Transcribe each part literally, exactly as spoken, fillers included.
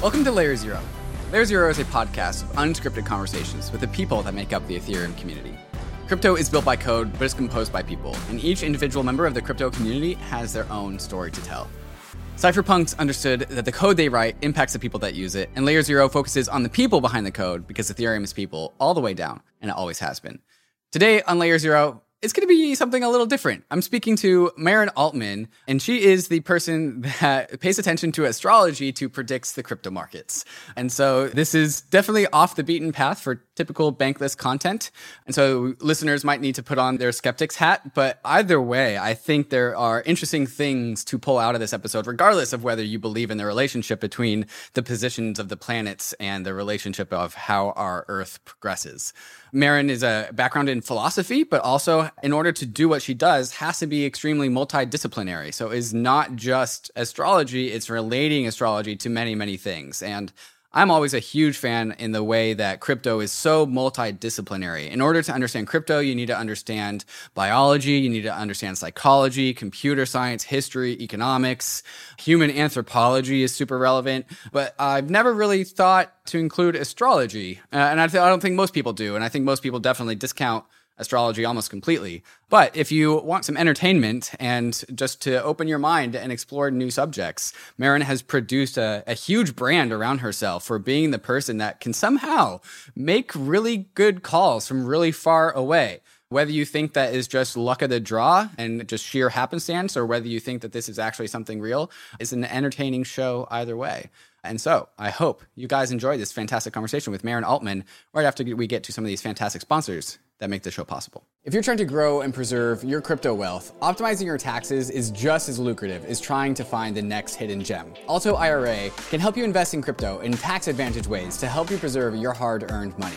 Welcome to Layer Zero. Layer Zero is a podcast of unscripted conversations with the people that make up the Ethereum community. Crypto is built by code, but it's composed by people, and each individual member of the crypto community has their own story to tell. Cypherpunks understood that the code they write impacts the people that use it, and Layer Zero focuses on the people behind the code because Ethereum is people all the way down, and it always has been. Today on Layer Zero, it's going to be something a little different. I'm speaking to Maren Altman, and she is the person that pays attention to astrology to predict the crypto markets. And so this is definitely off the beaten path for typical Bankless content. And so listeners might need to put on their skeptics hat. But either way, I think there are interesting things to pull out of this episode, regardless of whether you believe in the relationship between the positions of the planets and the relationship of how our Earth progresses. Maren is a background in philosophy, but also in order to do what she does, has to be extremely multidisciplinary. So it's not just astrology, it's relating astrology to many, many things. And I'm always a huge fan in the way that crypto is so multidisciplinary. In order to understand crypto, you need to understand biology, you need to understand psychology, computer science, history, economics. Human anthropology is super relevant, but I've never really thought to include astrology. Uh, and I, th- I don't think most people do, and I think most people definitely discount astrology almost completely. But if you want some entertainment and just to open your mind and explore new subjects, Maren has produced a, a huge brand around herself for being the person that can somehow make really good calls from really far away. Whether you think that is just luck of the draw and just sheer happenstance, or whether you think that this is actually something real, it's an entertaining show either way. And so I hope you guys enjoy this fantastic conversation with Maren Altman right after we get to some of these fantastic sponsors that make the show possible. If you're trying to grow and preserve your crypto wealth, optimizing your taxes is just as lucrative as trying to find the next hidden gem. Alto I R A can help you invest in crypto in tax-advantaged ways to help you preserve your hard-earned money.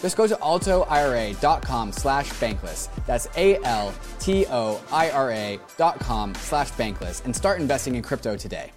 Just go to altoira.com slash bankless. That's A-L-T-O-I-R-A dot com slash bankless and start investing in crypto today.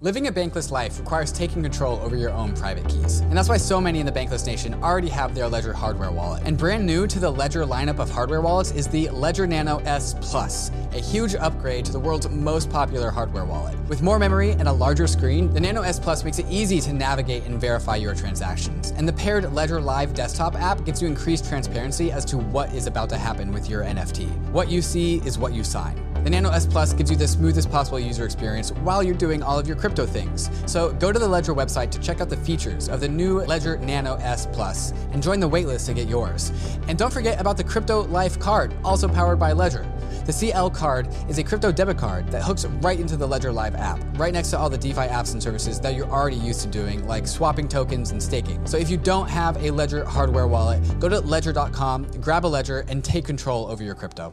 Living a bankless life requires taking control over your own private keys. And that's why so many in the Bankless Nation already have their Ledger hardware wallet. And brand new to the Ledger lineup of hardware wallets is the Ledger Nano S Plus, a huge upgrade to the world's most popular hardware wallet. With more memory and a larger screen, the Nano S Plus makes it easy to navigate and verify your transactions. And the paired Ledger Live desktop app gives you increased transparency as to what is about to happen with your N F T. What you see is what you sign. The Nano S Plus gives you the smoothest possible user experience while you're doing all of your crypto things. So go to the Ledger website to check out the features of the new Ledger Nano S Plus and join the waitlist to get yours. And don't forget about the Crypto Life card, also powered by Ledger. The C L card is a crypto debit card that hooks right into the Ledger Live app, right next to all the DeFi apps and services that you're already used to doing, like swapping tokens and staking. So if you don't have a Ledger hardware wallet, go to ledger dot com, grab a Ledger, and take control over your crypto.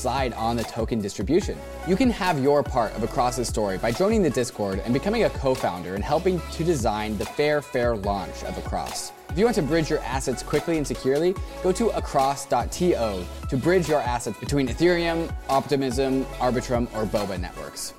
Decide on the token distribution. You can have your part of Across's story by joining the Discord and becoming a co-founder and helping to design the fair, fair launch of Across. If you want to bridge your assets quickly and securely, go to across dot to to bridge your assets between Ethereum, Optimism, Arbitrum, or Boba networks.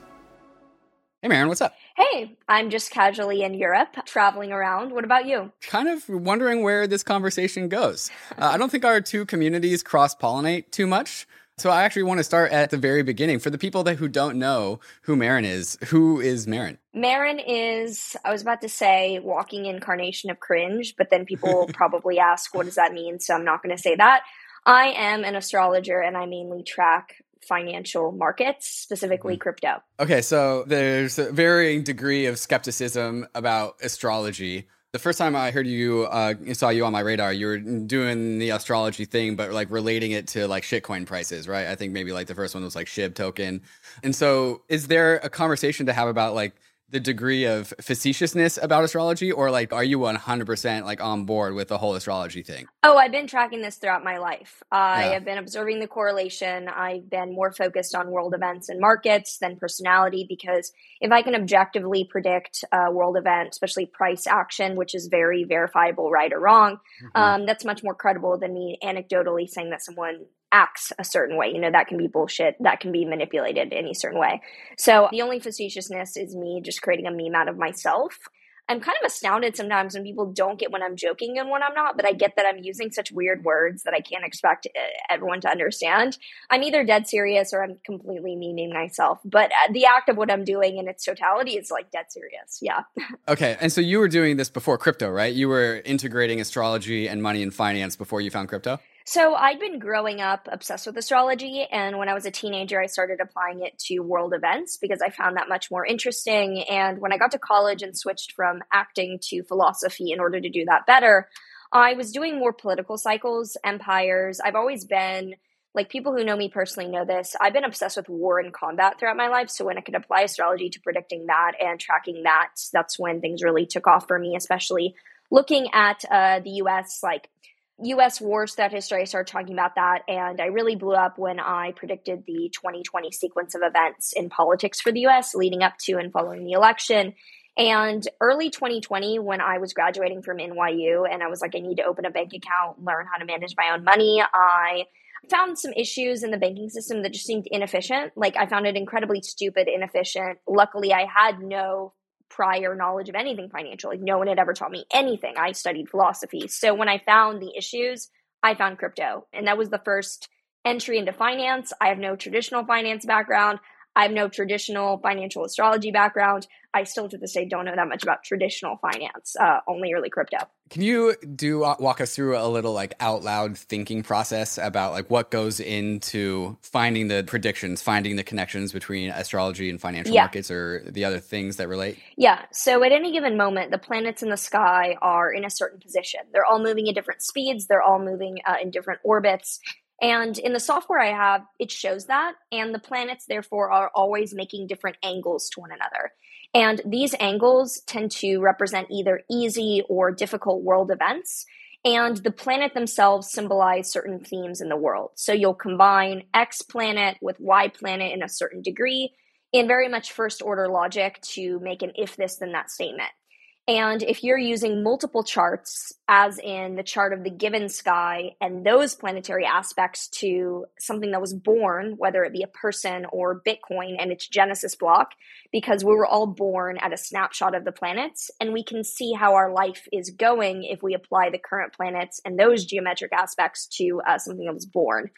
Hey, Maren, what's up? Hey, I'm just casually in Europe, traveling around. What about you? Kind of wondering where this conversation goes. Uh, I don't think our two communities cross-pollinate too much. So I actually want to start at the very beginning. For the people that who don't know who Maren is, who is Maren? Maren is, I was about to say, walking incarnation of cringe, but then people will probably ask, what does that mean? So I'm not going to say that. I am an astrologer, and I mainly track financial markets, specifically crypto. Okay, so there's a varying degree of skepticism about astrology. The first time I heard you, uh, saw you on my radar, you were doing the astrology thing, but like relating it to like shitcoin prices, right? I think maybe like the first one was like SHIB token. And so is there a conversation to have about like the degree of facetiousness about astrology, or like, are you one hundred percent like on board with the whole astrology thing? Oh, I've been tracking this throughout my life. I yeah. have been observing the correlation. I've been more focused on world events and markets than personality, because if I can objectively predict a world event, especially price action, which is very verifiable, right or wrong, mm-hmm. um, that's much more credible than me anecdotally saying that someone acts a certain way. You know, that can be bullshit. That can be manipulated any certain way. So the only facetiousness is me just creating a meme out of myself. I'm kind of astounded sometimes when people don't get when I'm joking and when I'm not, but I get that I'm using such weird words that I can't expect everyone to understand. I'm either dead serious or I'm completely memeing myself, but the act of what I'm doing in its totality is like dead serious. Yeah. Okay. And so you were doing this before crypto, right? You were integrating astrology and money and finance before you found crypto? So I'd been growing up obsessed with astrology, and when I was a teenager, I started applying it to world events because I found that much more interesting. And when I got to college and switched from acting to philosophy in order to do that better, I was doing more political cycles, empires. I've always been, like, people who know me personally know this, I've been obsessed with war and combat throughout my life. So when I could apply astrology to predicting that and tracking that, that's when things really took off for me, especially looking at uh, the U S, like, U S wars throughout history. I started talking about that, and I really blew up when I predicted the twenty twenty sequence of events in politics for the U S leading up to and following the election. And early twenty twenty, when I was graduating from N Y U and I was like, I need to open a bank account, learn how to manage my own money, I found some issues in the banking system that just seemed inefficient. Like, I found it incredibly stupid, inefficient. Luckily, I had no prior knowledge of anything financial. Like, no one had ever taught me anything. I studied philosophy. So when I found the issues, I found crypto. And that was the first entry into finance. I have no traditional finance background. I have no traditional financial astrology background. I still to this day don't know that much about traditional finance, uh, only early crypto. Can you do uh, walk us through a little like out loud thinking process about like what goes into finding the predictions, finding the connections between astrology and financial yeah. markets or the other things that relate? Yeah. So at any given moment, the planets in the sky are in a certain position. They're all moving at different speeds. They're all moving uh, in different orbits. And in the software I have, it shows that. And the planets, therefore, are always making different angles to one another. And these angles tend to represent either easy or difficult world events. And the planet themselves symbolize certain themes in the world. So you'll combine X planet with Y planet in a certain degree in very much first order logic to make an if this, then that statement. And if you're using multiple charts, as in the chart of the given sky and those planetary aspects to something that was born, whether it be a person or Bitcoin and its genesis block, because we were all born at a snapshot of the planets, and we can see how our life is going if we apply the current planets and those geometric aspects to uh, something that was born.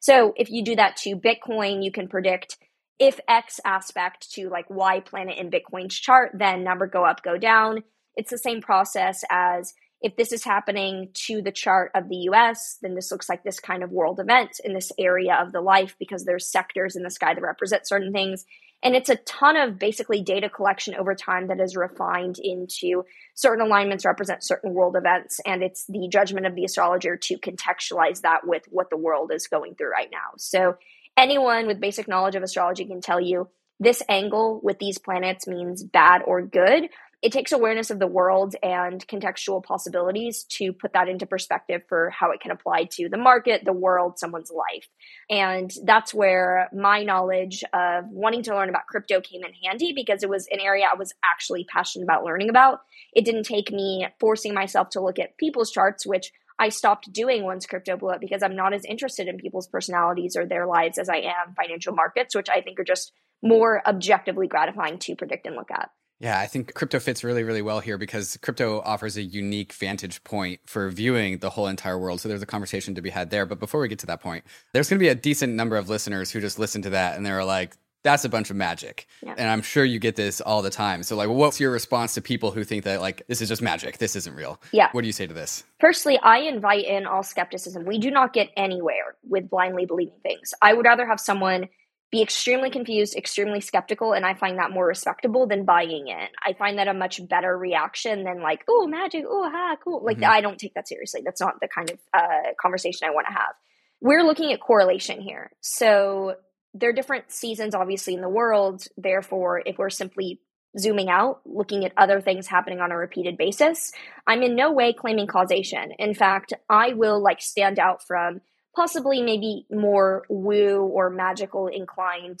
So if you do that to Bitcoin, you can predict if X aspect to like Y planet in Bitcoin's chart, then number go up, go down. It's the same process as if this is happening to the chart of the U S, then this looks like this kind of world event in this area of the life because there's sectors in the sky that represent certain things. And it's a ton of basically data collection over time that is refined into certain alignments represent certain world events. And it's the judgment of the astrologer to contextualize that with what the world is going through right now. So anyone with basic knowledge of astrology can tell you this angle with these planets means bad or good. It takes awareness of the world and contextual possibilities to put that into perspective for how it can apply to the market, the world, someone's life. And that's where my knowledge of wanting to learn about crypto came in handy, because it was an area I was actually passionate about learning about. It didn't take me forcing myself to look at people's charts, which I stopped doing once crypto blew up, because I'm not as interested in people's personalities or their lives as I am financial markets, which I think are just more objectively gratifying to predict and look at. Yeah, I think crypto fits really, really well here, because crypto offers a unique vantage point for viewing the whole entire world. So there's a conversation to be had there. But before we get to that point, there's going to be a decent number of listeners who just listen to that and they're like, that's a bunch of magic. Yeah. And I'm sure you get this all the time. So like, what's your response to people who think that like, this is just magic, this isn't real? Yeah. What do you say to this? Firstly, I invite in all skepticism. We do not get anywhere with blindly believing things. I would rather have someone be extremely confused, extremely skeptical, and I find that more respectable than buying in. I find that a much better reaction than like, oh, magic, oh, ha, cool. Like, mm-hmm. I don't take that seriously. That's not the kind of uh, conversation I want to have. We're looking at correlation here. So there are different seasons, obviously, in the world. Therefore, if we're simply zooming out, looking at other things happening on a repeated basis, I'm in no way claiming causation. In fact, I will like stand out from possibly maybe more woo or magical inclined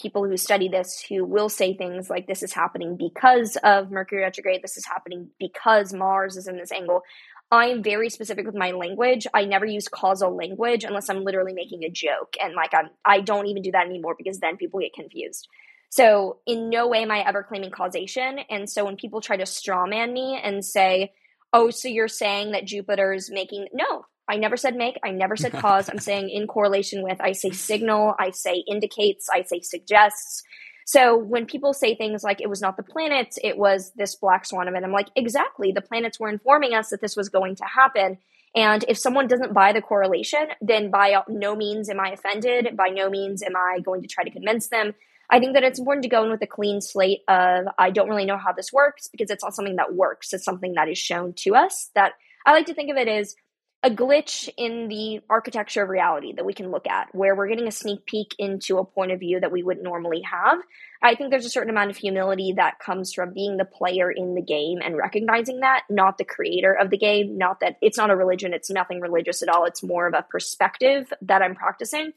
people who study this, who will say things like this is happening because of Mercury retrograde, this is happening because Mars is in this angle. I'm very specific with my language. I never use causal language unless I'm literally making a joke. And like, I'm, I don't even do that anymore because then people get confused. So in no way am I ever claiming causation. And so when people try to strawman me and say, oh, so you're saying that Jupiter's making, no, I never said make, I never said cause. I'm saying in correlation with, I say signal, I say indicates, I say suggests. So when people say things like it was not the planets, it was this black swan event, I'm like, exactly, the planets were informing us that this was going to happen. And if someone doesn't buy the correlation, then by no means am I offended. By no means am I going to try to convince them. I think that it's important to go in with a clean slate of, I don't really know how this works, because it's not something that works. It's something that is shown to us. That I like to think of it as a glitch in the architecture of reality that we can look at, where we're getting a sneak peek into a point of view that we wouldn't normally have. I think there's a certain amount of humility that comes from being the player in the game and recognizing that, not the creator of the game, not that it's not a religion, it's nothing religious at all. It's more of a perspective that I'm practicing.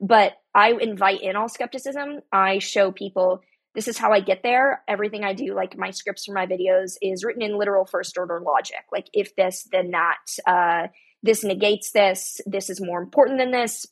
But I invite in all skepticism. I show people, this is how I get there. Everything I do, like my scripts for my videos, is written in literal first order logic. Like if this, then that, uh, this negates this, this is more important than this.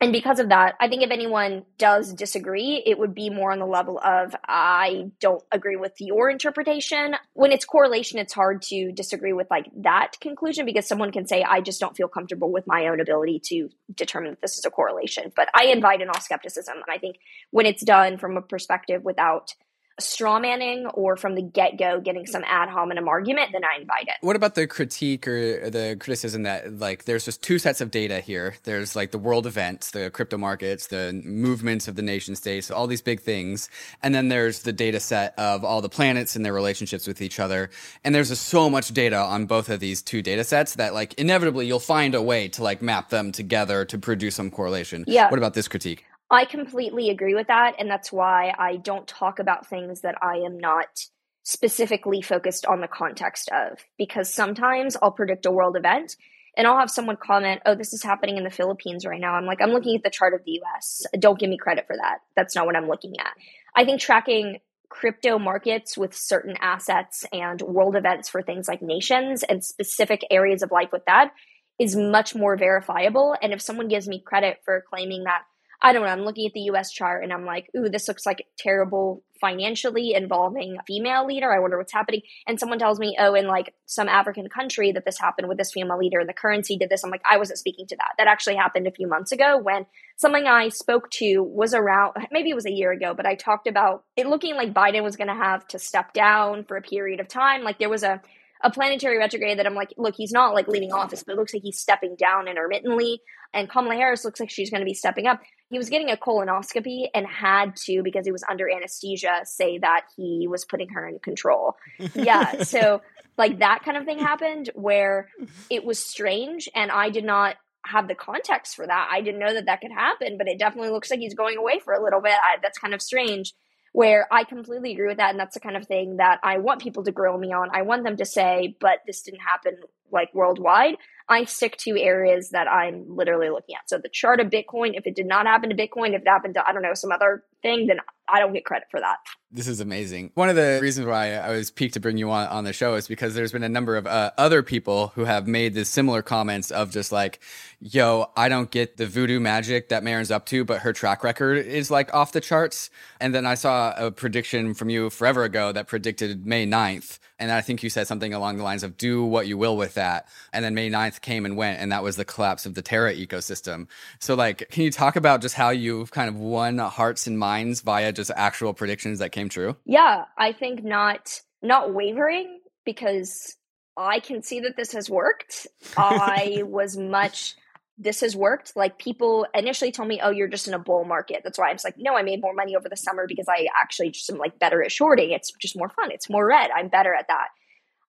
And because of that, I think if anyone does disagree, it would be more on the level of, I don't agree with your interpretation. When it's correlation, it's hard to disagree with like that conclusion, because someone can say, I just don't feel comfortable with my own ability to determine that this is a correlation. But I invite in all skepticism. And I think when it's done from a perspective without straw manning or from the get-go getting some ad hominem argument, then I invite it. What about the critique or the criticism that like there's just two sets of data here? There's like the world events, the crypto markets, the movements of the nation states, all these big things. And then there's the data set of all the planets and their relationships with each other. And there's just so much data on both of these two data sets that like inevitably you'll find a way to like map them together to produce some correlation. Yeah. What about this critique? I completely agree with that, and that's why I don't talk about things that I am not specifically focused on the context of, because sometimes I'll predict a world event and I'll have someone comment, oh, this is happening in the Philippines right now. I'm like, I'm looking at the chart of the U S. Don't give me credit for that. That's not what I'm looking at. I think tracking crypto markets with certain assets and world events for things like nations and specific areas of life with that is much more verifiable. And if someone gives me credit for claiming that, I don't know, I'm looking at the U S chart and I'm like, ooh, this looks like terrible financially involving a female leader. I wonder what's happening. And someone tells me, oh, in like some African country that this happened with this female leader and the currency did this. I'm like, I wasn't speaking to that. That actually happened a few months ago when something I spoke to was around, maybe it was a year ago, but I talked about it looking like Biden was going to have to step down for a period of time. Like there was a, a planetary retrograde that I'm like, look, he's not like leaving office, but it looks like he's stepping down intermittently. And Kamala Harris looks like she's going to be stepping up. He was getting a colonoscopy and had to, because he was under anesthesia, say that he was putting her in control. Yeah. So like that kind of thing happened where it was strange and I did not have the context for that. I didn't know that that could happen, but it definitely looks like he's going away for a little bit. I, that's kind of strange, where I completely agree with that. And that's the kind of thing that I want people to grill me on. I want them to say, but this didn't happen like worldwide. I stick to areas that I'm literally looking at. So the chart of Bitcoin, if it did not happen to Bitcoin, if it happened to, I don't know, some other thing, then I don't get credit for that. This is amazing. One of the reasons why I was piqued to bring you on, on the show is because there's been a number of uh, other people who have made this similar comments of just like, yo, I don't get the voodoo magic that Maren's up to, but her track record is like off the charts. And then I saw a prediction from you forever ago that predicted May ninth And I think you said something along the lines of do what you will with that. And then May ninth came and went, and that was the collapse of the Terra ecosystem. So like, can you talk about just how you've kind of won hearts and minds via just actual predictions that came true? Yeah, I think not not wavering, because I can see that this has worked. I was much... This has worked. Like, people initially told me, oh, you're just in a bull market. That's why I was like, no, I made more money over the summer because I actually just am like better at shorting. It's just more fun. It's more red. I'm better at that.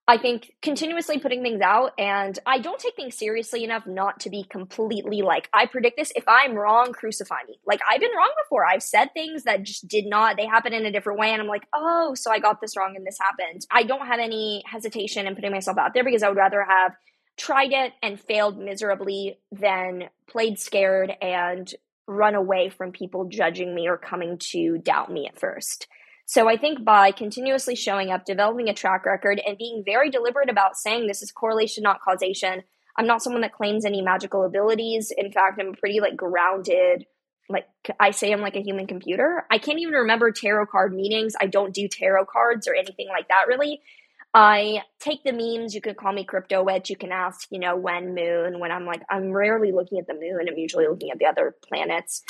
I think continuously putting things out, and I don't take things seriously enough not to be completely like, I predict this. If I'm wrong, crucify me. Like, I've been wrong before. I've said things that just did not, they happened in a different way. And I'm like, oh, so I got this wrong and this happened. I don't have any hesitation in putting myself out there, because I would rather have tried it and failed miserably than played scared and run away from people judging me or coming to doubt me at first. So I think by continuously showing up, developing a track record, and being very deliberate about saying this is correlation, not causation. I'm not someone that claims any magical abilities. In fact, I'm pretty like grounded. Like, I say I'm like a human computer. I can't even remember tarot card meetings. I don't do tarot cards or anything like that, really. I take the memes. You could call me crypto witch. You can ask, you know, when moon, when I'm like, I'm rarely looking at the moon. I'm usually looking at the other planets.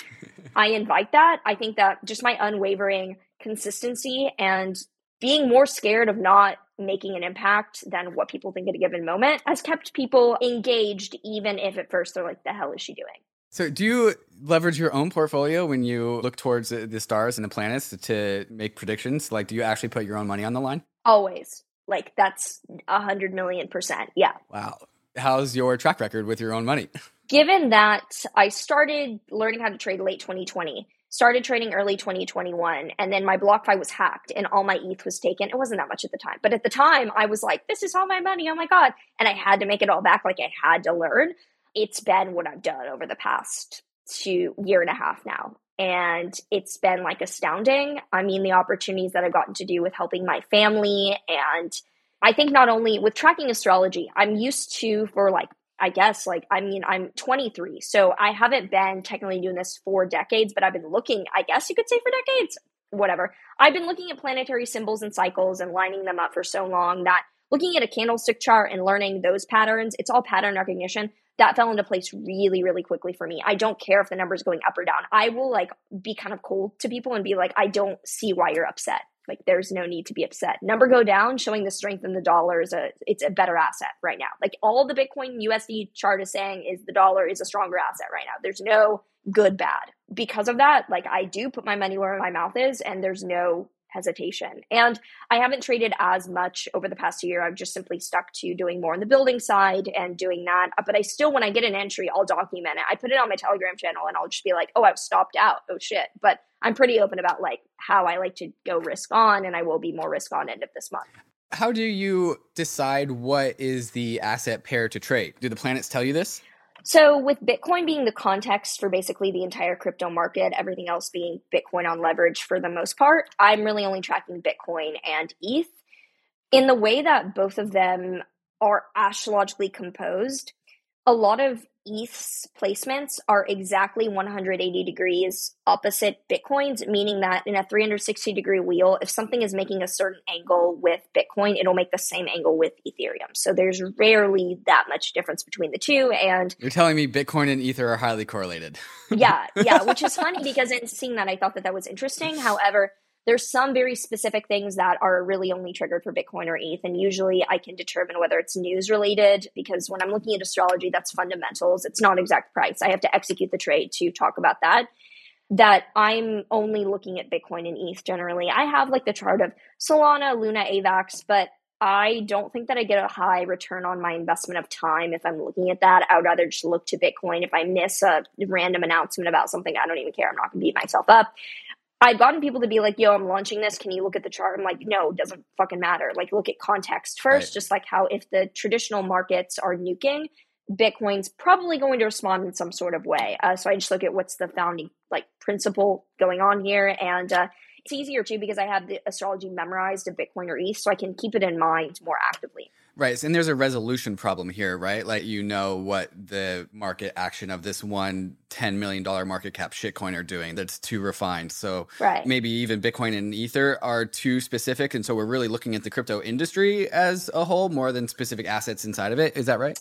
I invite that. I think that just my unwavering consistency and being more scared of not making an impact than what people think at a given moment has kept people engaged, even if at first they're like, the hell is she doing? So do you leverage your own portfolio when you look towards the stars and the planets to make predictions? Like, do you actually put your own money on the line? Always. Like, that's a hundred million percent. Yeah. Wow. How's your track record with your own money? Given that I started learning how to trade late twenty twenty, started trading early twenty twenty-one, and then my BlockFi was hacked and all my E T H was taken. It wasn't that much at the time, but at the time I was like, this is all my money. Oh my God. And I had to make it all back. Like, I had to learn. It's been what I've done over the past two year and a half now. And it's been like astounding. I mean, the opportunities that I've gotten to do with helping my family. And I think not only with tracking astrology, I'm used to for like, I guess, like, I mean, I'm twenty-three. So I haven't been technically doing this for decades, but I've been looking, I guess you could say for decades, whatever. I've been looking at planetary symbols and cycles and lining them up for so long that looking at a candlestick chart and learning those patterns, it's all pattern recognition. That fell into place really, really quickly for me. I don't care if the number's going up or down. I will like be kind of cold to people and be like, I don't see why you're upset. Like, there's no need to be upset. Number go down, showing the strength in the dollar is a, it's a better asset right now. Like, all the Bitcoin U S D chart is saying is the dollar is a stronger asset right now. There's no good, bad. Because of that, like, I do put my money where my mouth is, and there's no hesitation. And I haven't traded as much over the past year. I've just simply stuck to doing more on the building side and doing that. But I still, when I get an entry, I'll document it. I put it on my Telegram channel and I'll just be like, oh, I've stopped out. Oh shit. But I'm pretty open about like how I like to go risk on, and I will be more risk on end of this month. How do you decide what is the asset pair to trade? Do the planets tell you this? So with Bitcoin being the context for basically the entire crypto market, everything else being Bitcoin on leverage for the most part, I'm really only tracking Bitcoin and E T H. In the way that both of them are astrologically composed, a lot of E T H's placements are exactly one hundred eighty degrees opposite Bitcoin's, meaning that in a three hundred sixty degree wheel, if something is making a certain angle with Bitcoin, it'll make the same angle with Ethereum. So there's rarely that much difference between the two. And you're telling me Bitcoin and Ether are highly correlated. Yeah, yeah, which is funny because in seeing that, I thought that that was interesting. However, there's some very specific things that are really only triggered for Bitcoin or E T H. And usually I can determine whether it's news related, because when I'm looking at astrology, that's fundamentals. It's not exact price. I have to execute the trade to talk about that, that I'm only looking at Bitcoin and E T H generally. I have like the chart of Solana, Luna, AVAX, but I don't think that I get a high return on my investment of time if I'm looking at that. I would rather just look to Bitcoin. If I miss a random announcement about something, I don't even care. I'm not going to beat myself up. I've gotten people to be like, yo, I'm launching this. Can you look at the chart? I'm like, no, it doesn't fucking matter. Like, look at context first, right? Just like how if the traditional markets are nuking, Bitcoin's probably going to respond in some sort of way. Uh, so I just look at what's the founding like principle going on here. And uh, it's easier too because I have the astrology memorized of Bitcoin or E T H, so I can keep it in mind more actively. Right. And there's a resolution problem here, right? Like, you know what the market action of this one ten million dollars market cap shitcoin are doing. That's too refined. So right. Maybe even Bitcoin and Ether are too specific. And so we're really looking at the crypto industry as a whole more than specific assets inside of it. Is that right?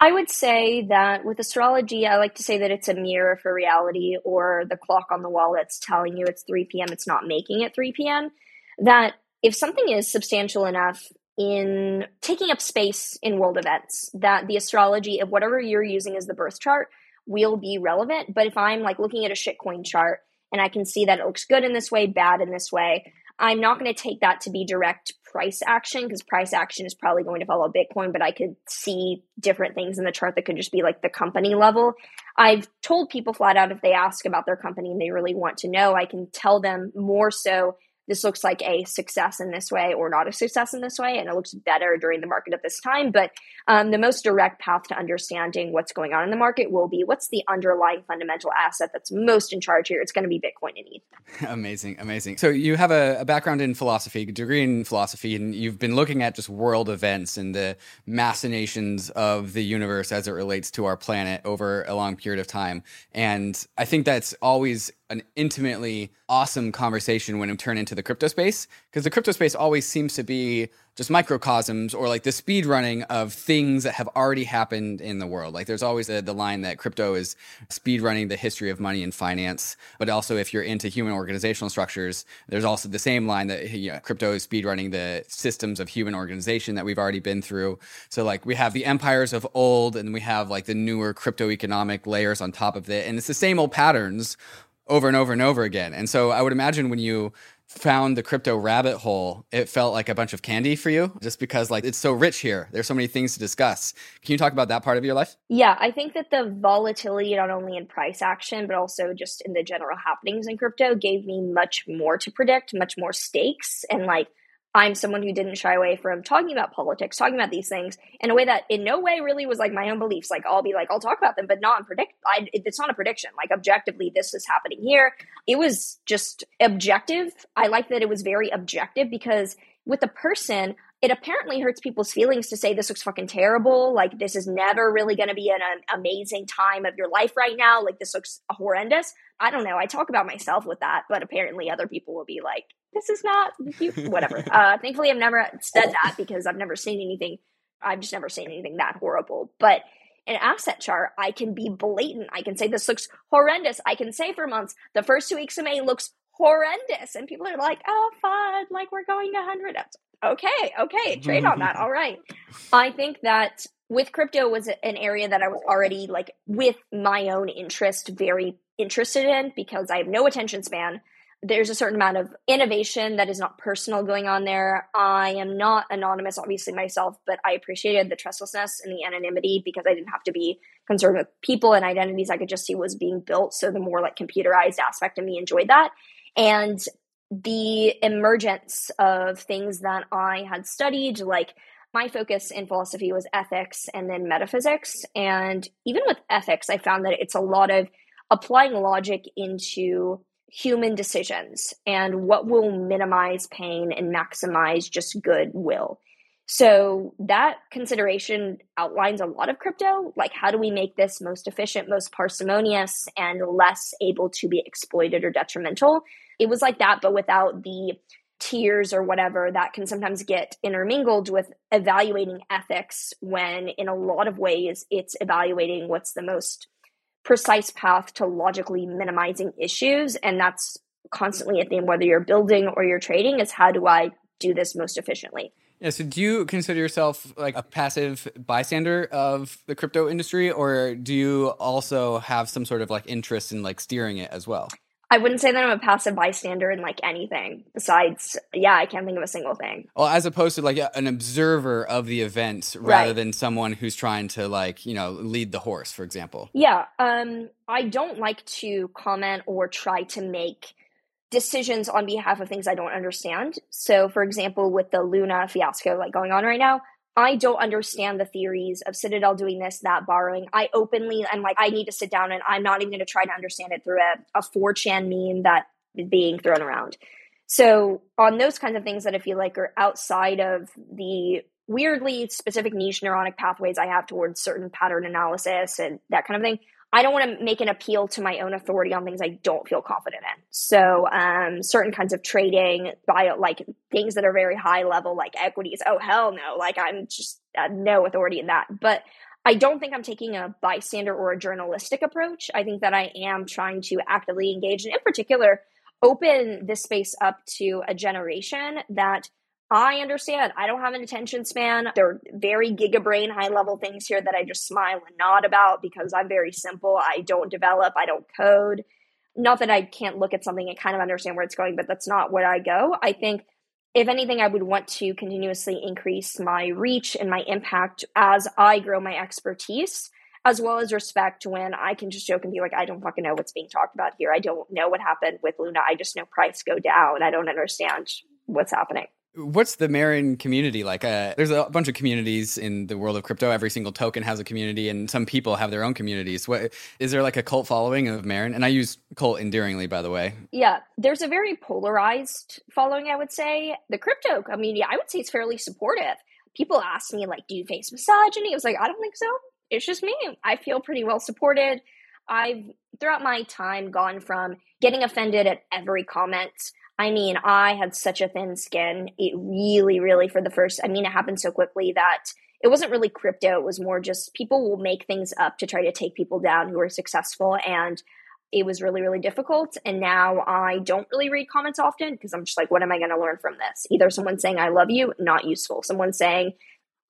I would say that with astrology, I like to say that it's a mirror for reality, or the clock on the wall that's telling you it's three p.m. It's not making it three p.m. That if something is substantial enough in taking up space in world events, that the astrology of whatever you're using as the birth chart will be relevant. But if I'm like looking at a shitcoin chart and I can see that it looks good in this way, bad in this way, I'm not going to take that to be direct price action, because price action is probably going to follow Bitcoin, but I could see different things in the chart that could just be like the company level. I've told people flat out, if they ask about their company and they really want to know, I can tell them more so, this looks like a success in this way or not a success in this way, and it looks better during the market at this time. But um, the most direct path to understanding what's going on in the market will be what's the underlying fundamental asset that's most in charge here. It's going to be Bitcoin and E T H. Amazing, amazing. So you have a, a background in philosophy, a degree in philosophy, and you've been looking at just world events and the machinations of the universe as it relates to our planet over a long period of time. And I think that's always an intimately awesome conversation when it turned into the crypto space, because the crypto space always seems to be just microcosms or like the speed running of things that have already happened in the world. Like there's always a, the line that crypto is speed running the history of money and finance. But also if you're into human organizational structures, there's also the same line that, you know, crypto is speed running the systems of human organization that we've already been through. So like we have the empires of old and we have like the newer crypto economic layers on top of it. And it's the same old patterns over and over and over again. And so I would imagine when you found the crypto rabbit hole, it felt like a bunch of candy for you, just because like it's so rich here. There's so many things to discuss. Can you talk about that part of your life? Yeah, I think that the volatility, not only in price action, but also just in the general happenings in crypto, gave me much more to predict, much more stakes. And like, I'm someone who didn't shy away from talking about politics, talking about these things in a way that in no way really was like my own beliefs. Like I'll be like, I'll talk about them, but not predict. I, it's not a prediction. Like objectively, this is happening here. It was just objective. I like that it was very objective, because with a person, it apparently hurts people's feelings to say this looks fucking terrible. Like this is never really going to be an, an amazing time of your life right now. Like this looks horrendous. I don't know. I talk about myself with that, but apparently other people will be like, this is not you, whatever. Uh, thankfully, I've never said that, because I've never seen anything. I've just never seen anything that horrible. But an asset chart, I can be blatant. I can say this looks horrendous. I can say for months, the first two weeks of May looks horrendous. And people are like, oh, fun. Like we're going to one hundred. Okay. Okay. Trade on that. All right. I think that with crypto was an area that I was already like with my own interest, very interested in, because I have no attention span. There's a certain amount of innovation that is not personal going on there. I am not anonymous, obviously, myself, but I appreciated the trustlessness and the anonymity, because I didn't have to be concerned with people and identities. I could just see what was being built. So the more like computerized aspect of me enjoyed that. And the emergence of things that I had studied, like my focus in philosophy was ethics and then metaphysics. And even with ethics, I found that it's a lot of applying logic into human decisions and what will minimize pain and maximize just goodwill. So that consideration outlines a lot of crypto. Like, how do we make this most efficient, most parsimonious, and less able to be exploited or detrimental? It was like that, but without the tiers or whatever that can sometimes get intermingled with evaluating ethics, when in a lot of ways it's evaluating what's the most precise path to logically minimizing issues. And that's constantly a theme, whether you're building or you're trading, is how do I do this most efficiently? Yeah. So do you consider yourself like a passive bystander of the crypto industry, or do you also have some sort of like interest in like steering it as well? I wouldn't say that I'm a passive bystander in like anything besides, yeah, I can't think of a single thing. Well, as opposed to like an observer of the events rather right. than someone who's trying to like, you know, lead the horse, for example. Yeah. Um, I don't like to comment or try to make decisions on behalf of things I don't understand. So for example, with the Luna fiasco like going on right now, I don't understand the theories of Citadel doing this, that, borrowing. I openly, I'm like, I need to sit down and I'm not even going to try to understand it through a, a four chan meme that is being thrown around. So on those kinds of things that I feel like are outside of the weirdly specific niche neuronic pathways I have towards certain pattern analysis and that kind of thing, I don't want to make an appeal to my own authority on things I don't feel confident in. So um, certain kinds of trading, bio, like things that are very high level, like equities. Oh, hell no. Like I'm just uh, no authority in that. But I don't think I'm taking a bystander or a journalistic approach. I think that I am trying to actively engage and in particular, open this space up to a generation that I understand. I don't have an attention span. There are very gigabrain, high-level things here that I just smile and nod about because I'm very simple. I don't develop. I don't code. Not that I can't look at something and kind of understand where it's going, but that's not where I go. I think, if anything, I would want to continuously increase my reach and my impact as I grow my expertise, as well as respect when I can just joke and be like, I don't fucking know what's being talked about here. I don't know what happened with Luna. I just know price go down. I don't understand what's happening. What's the Maren community like? Uh, there's a bunch of communities in the world of crypto. Every single token has a community, and some people have their own communities. What, is there like a cult following of Maren? And I use cult endearingly, by the way. Yeah, there's a very polarized following, I would say. The crypto community, I would say, is fairly supportive. People ask me, like, do you face misogyny? I was like, I don't think so. It's just me. I feel pretty well supported. I've, throughout my time, gone from getting offended at every comment. I mean, I had such a thin skin. It really, really for the first, I mean, it happened so quickly that it wasn't really crypto. It was more just people will make things up to try to take people down who are successful. And it was really, really difficult. And now I don't really read comments often because I'm just like, what am I going to learn from this? Either someone saying, I love you, not useful. Someone saying,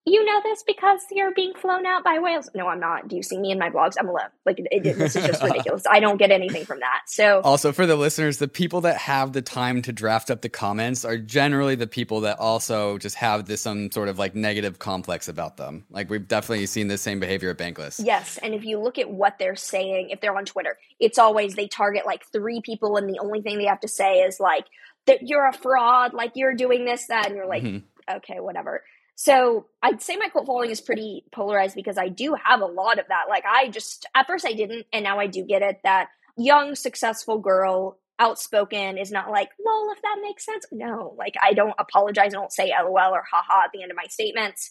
you know this because you're being flown out by whales. No, I'm not. Do you see me in my blogs? I'm alone. Like, it, it, this is just ridiculous. I don't get anything from that. So also for the listeners, the people that have the time to draft up the comments are generally the people that also just have this some sort of like negative complex about them. Like we've definitely seen the same behavior at Bankless. Yes. And if you look at what they're saying, if they're on Twitter, it's always they target like three people. And the only thing they have to say is like, that you're a fraud, like you're doing this, that. And you're like, mm-hmm. okay, whatever. So I'd say my cult following is pretty polarized because I do have a lot of that. Like I just, at first I didn't, and now I do get it, that young, successful girl, outspoken, is not like, lol, if that makes sense. No, like I don't apologize. I don't say LOL or haha at the end of my statements.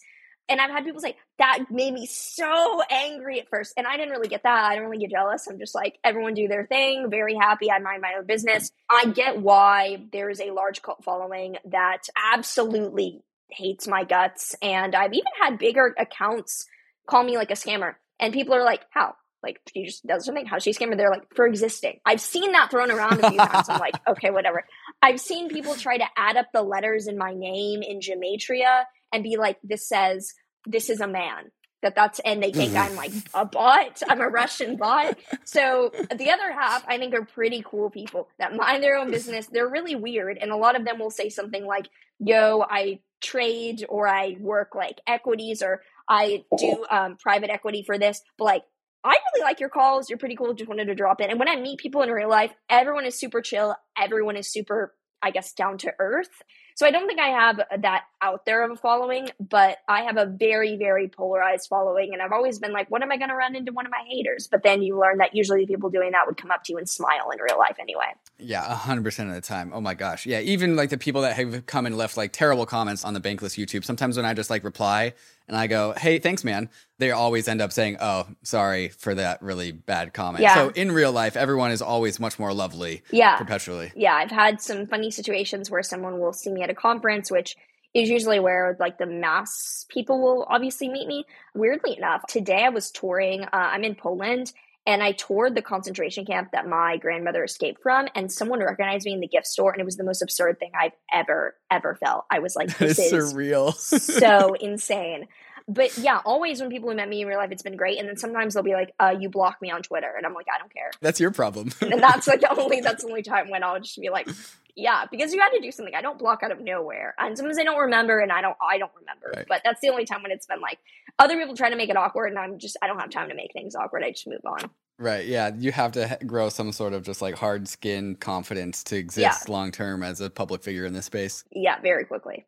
And I've had people say, that made me so angry at first. And I didn't really get that. I don't really get jealous. I'm just like, everyone do their thing. Very happy. I mind my own business. I get why there is a large cult following that absolutely hates my guts. And I've even had bigger accounts call me like a scammer. And people are like, how? Like, she just does something. How's she a scammer? They're like, for existing. I've seen that thrown around a few times. I'm like, okay, whatever. I've seen people try to add up the letters in my name in gematria and be like, this says, this is a man. That that's, and they think I'm like a bot. I'm a Russian bot. So the other half, I think, are pretty cool people that mind their own business. They're really weird. And a lot of them will say something like, yo, I trade or I work like equities or I do um, private equity for this. But like, I really like your calls. You're pretty cool. Just wanted to drop in. And when I meet people in real life, everyone is super chill. Everyone is super, I guess, down to earth. So I don't think I have that out there of a following, but I have a very, very polarized following. And I've always been like, what am I going to run into one of my haters? But then you learn that usually people doing that would come up to you and smile in real life anyway. Yeah, one hundred percent of the time. Oh my gosh. Yeah, even like the people that have come and left like terrible comments on the Bankless YouTube, sometimes when I just like reply and I go, hey, thanks, man, they always end up saying, oh, sorry for that really bad comment. Yeah. So in real life, everyone is always much more lovely. Yeah. Perpetually. Yeah. I've had some funny situations where someone will see me at a conference, which is usually where like the mass people will obviously meet me. Weirdly enough, today I was touring. Uh, I'm in Poland, and I toured the concentration camp that my grandmother escaped from, and someone recognized me in the gift store, and it was the most absurd thing I've ever, ever felt. I was like, this is surreal. So insane. But yeah, always when people have met me in real life, it's been great. And then sometimes they'll be like, uh, you block me on Twitter. And I'm like, I don't care. That's your problem. And that's like the only, that's the only time when I'll just be like, yeah, because you had to do something. I don't block out of nowhere. And sometimes I don't remember and I don't, I don't remember. Right. But that's the only time when it's been like other people trying to make it awkward. And I'm just, I don't have time to make things awkward. I just move on. Right. Yeah. You have to grow some sort of just like hard skin confidence to exist yeah. long term as a public figure in this space. Yeah, very quickly.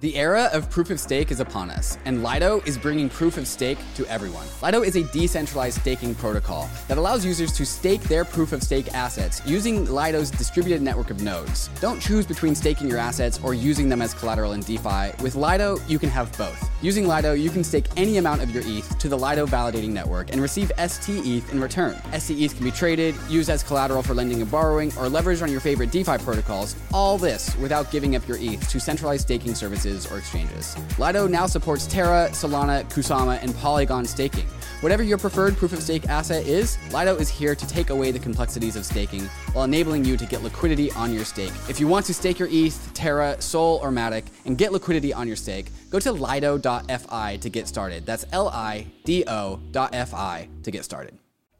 The era of proof of stake is upon us, and Lido is bringing proof of stake to everyone. Lido is a decentralized staking protocol that allows users to stake their proof of stake assets using Lido's distributed network of nodes. Don't choose between staking your assets or using them as collateral in DeFi. With Lido, you can have both. Using Lido, you can stake any amount of your E T H to the Lido validating network and receive stETH in return. stETH can be traded, used as collateral for lending and borrowing, or leveraged on your favorite DeFi protocols, all this without giving up your E T H to centralized staking services or exchanges. Lido now supports Terra, Solana, Kusama, and Polygon staking. Whatever your preferred proof-of-stake asset is, Lido is here to take away the complexities of staking while enabling you to get liquidity on your stake. If you want to stake your E T H, Terra, S O L, or Matic and get liquidity on your stake, go to lido dot f i to get started. That's L I D O dot F I to get started.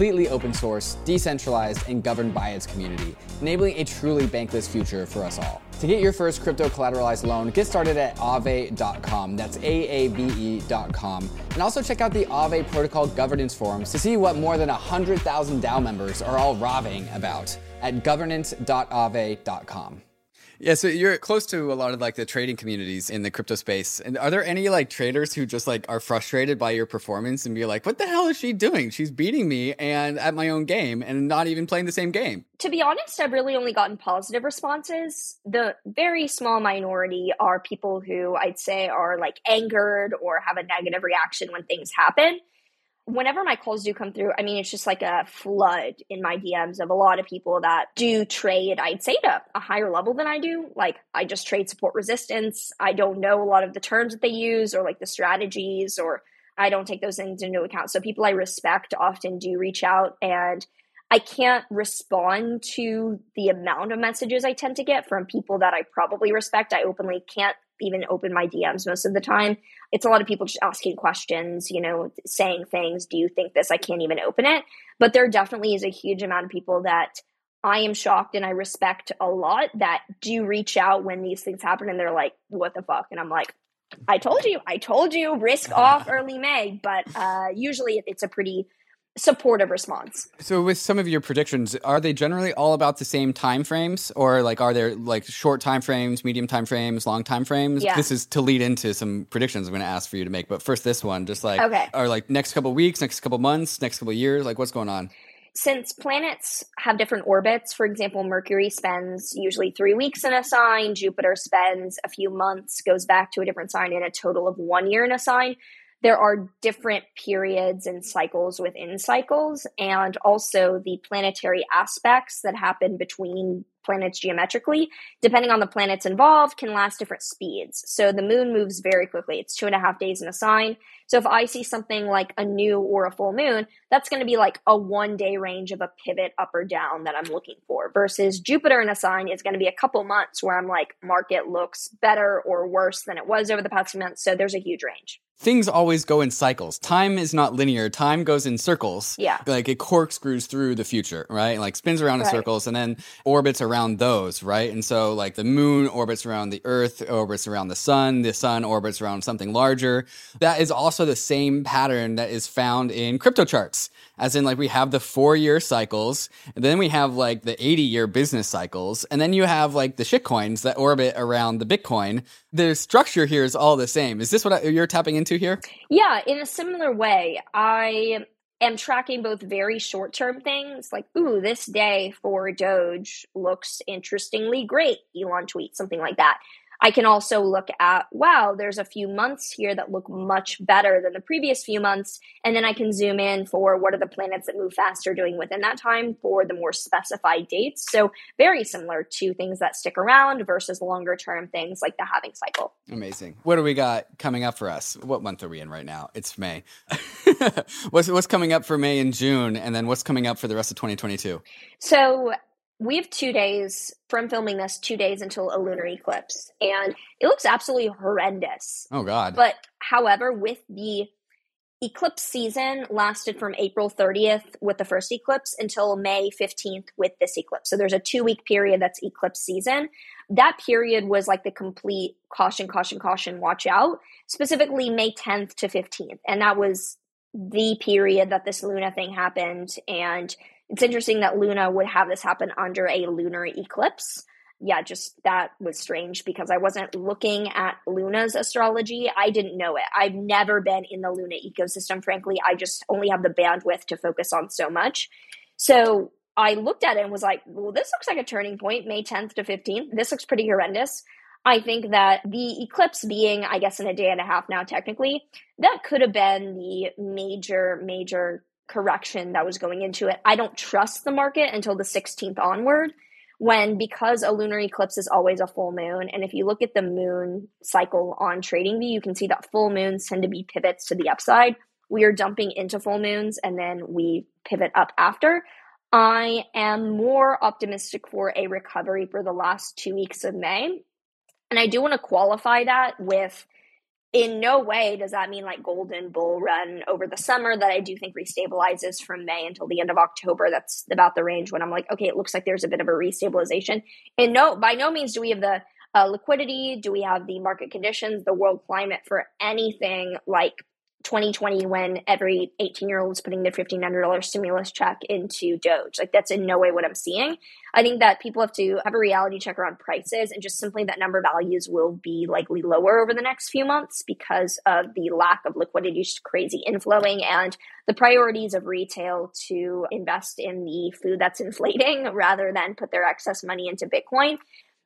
completely open source, decentralized, and governed by its community, enabling a truly bankless future for us all. To get your first crypto collateralized loan, get started at aave dot com. That's A A V E dot com. And also check out the Aave Protocol Governance Forums to see what more than one hundred thousand DAO members are all raving about at governance dot aave dot com. Yeah, so you're close to a lot of like the trading communities in the crypto space. And are there any like traders who just like are frustrated by your performance and be like, what the hell is she doing? She's beating me and at my own game and not even playing the same game. To be honest, I've really only gotten positive responses. The very small minority are people who I'd say are like angered or have a negative reaction when things happen. Whenever my calls do come through, I mean, it's just like a flood in my D Ms of a lot of people that do trade, I'd say, to a higher level than I do. Like, I just trade support resistance. I don't know a lot of the terms that they use or like the strategies, or I don't take those things into account. So people I respect often do reach out, and I can't respond to the amount of messages I tend to get from people that I probably respect. I openly can't even open my D Ms most of the time. It's a lot of people just asking questions, you know, saying things, do you think this? I can't even open it. But there definitely is a huge amount of people that I am shocked and I respect a lot that do reach out when these things happen, and they're like, what the fuck? And I'm like, I told you, I told you, risk off early May. But uh, usually it's a pretty supportive response. So with some of your predictions, are they generally all about the same timeframes, or like are there like short timeframes, medium timeframes, long timeframes? Yeah. This is to lead into some predictions I'm going to ask for you to make, but first this one, just like, okay. Are like next couple weeks, next couple months, next couple years, like what's going on? Since planets have different orbits, for example, Mercury spends usually three weeks in a sign, Jupiter spends a few months, goes back to a different sign, in a total of one year in a sign. There are different periods and cycles within cycles, and also the planetary aspects that happen between planets geometrically, depending on the planets involved, can last different speeds. So the moon moves very quickly. It's two and a half days in a sign. So if I see something like a new or a full moon, that's going to be like a one-day range of a pivot up or down that I'm looking for, versus Jupiter in a sign is going to be a couple months where I'm like, market looks better or worse than it was over the past few months. So there's a huge range. Things always go in cycles. Time is not linear. Time goes in circles. Yeah. Like it corkscrews through the future, right? Like spins around in right. circles and then orbits around around those, right? And so like the moon orbits around the earth, orbits around the sun, the sun orbits around something larger. That is also the same pattern that is found in crypto charts. As in, like, we have the four-year cycles, and then we have, like, the eighty-year business cycles, and then you have, like, the shitcoins that orbit around the Bitcoin. The structure here is all the same. Is this what I, you're tapping into here? Yeah, in a similar way, I am tracking both very short-term things, like, ooh, this day for Doge looks interestingly great, Elon tweets, something like that. I can also look at, wow, there's a few months here that look much better than the previous few months. And then I can zoom in for what are the planets that move faster doing within that time for the more specified dates. So very similar to things that stick around versus longer term things like the halving cycle. Amazing. What do we got coming up for us? What month are we in right now? It's May. what's, what's coming up for May and June? And then what's coming up for the rest of twenty twenty-two? So we have two days from filming this, two days until a lunar eclipse, and it looks absolutely horrendous. Oh, God. But however, with the eclipse season lasted from April thirtieth with the first eclipse until May fifteenth with this eclipse. So there's a two-week period that's eclipse season. That period was like the complete caution, caution, caution, watch out, specifically May tenth to fifteenth. And that was the period that this Luna thing happened, and it's interesting that Luna would have this happen under a lunar eclipse. Yeah, just that was strange because I wasn't looking at Luna's astrology. I didn't know it. I've never been in the Luna ecosystem, frankly. I just only have the bandwidth to focus on so much. So I looked at it and was like, well, this looks like a turning point, May tenth to fifteenth. This looks pretty horrendous. I think that the eclipse being, I guess, in a day and a half now, technically, that could have been the major, major correction that was going into it. I don't trust the market until the sixteenth onward, when because a lunar eclipse is always a full moon. And if you look at the moon cycle on TradingView, you can see that full moons tend to be pivots to the upside. We are dumping into full moons and then we pivot up after. I am more optimistic for a recovery for the last two weeks of May. And I do want to qualify that with, in no way does that mean like golden bull run over the summer that I do think restabilizes from May until the end of October. That's about the range when I'm like, okay, it looks like there's a bit of a restabilization. And no, by no means do we have the uh, liquidity, do we have the market conditions, the world climate for anything like twenty twenty when every eighteen-year-old is putting their fifteen hundred dollars stimulus check into Doge. Like that's in no way what I'm seeing. I think that people have to have a reality check around prices and just simply that number values will be likely lower over the next few months because of the lack of liquidity, just crazy inflowing, and the priorities of retail to invest in the food that's inflating rather than put their excess money into Bitcoin.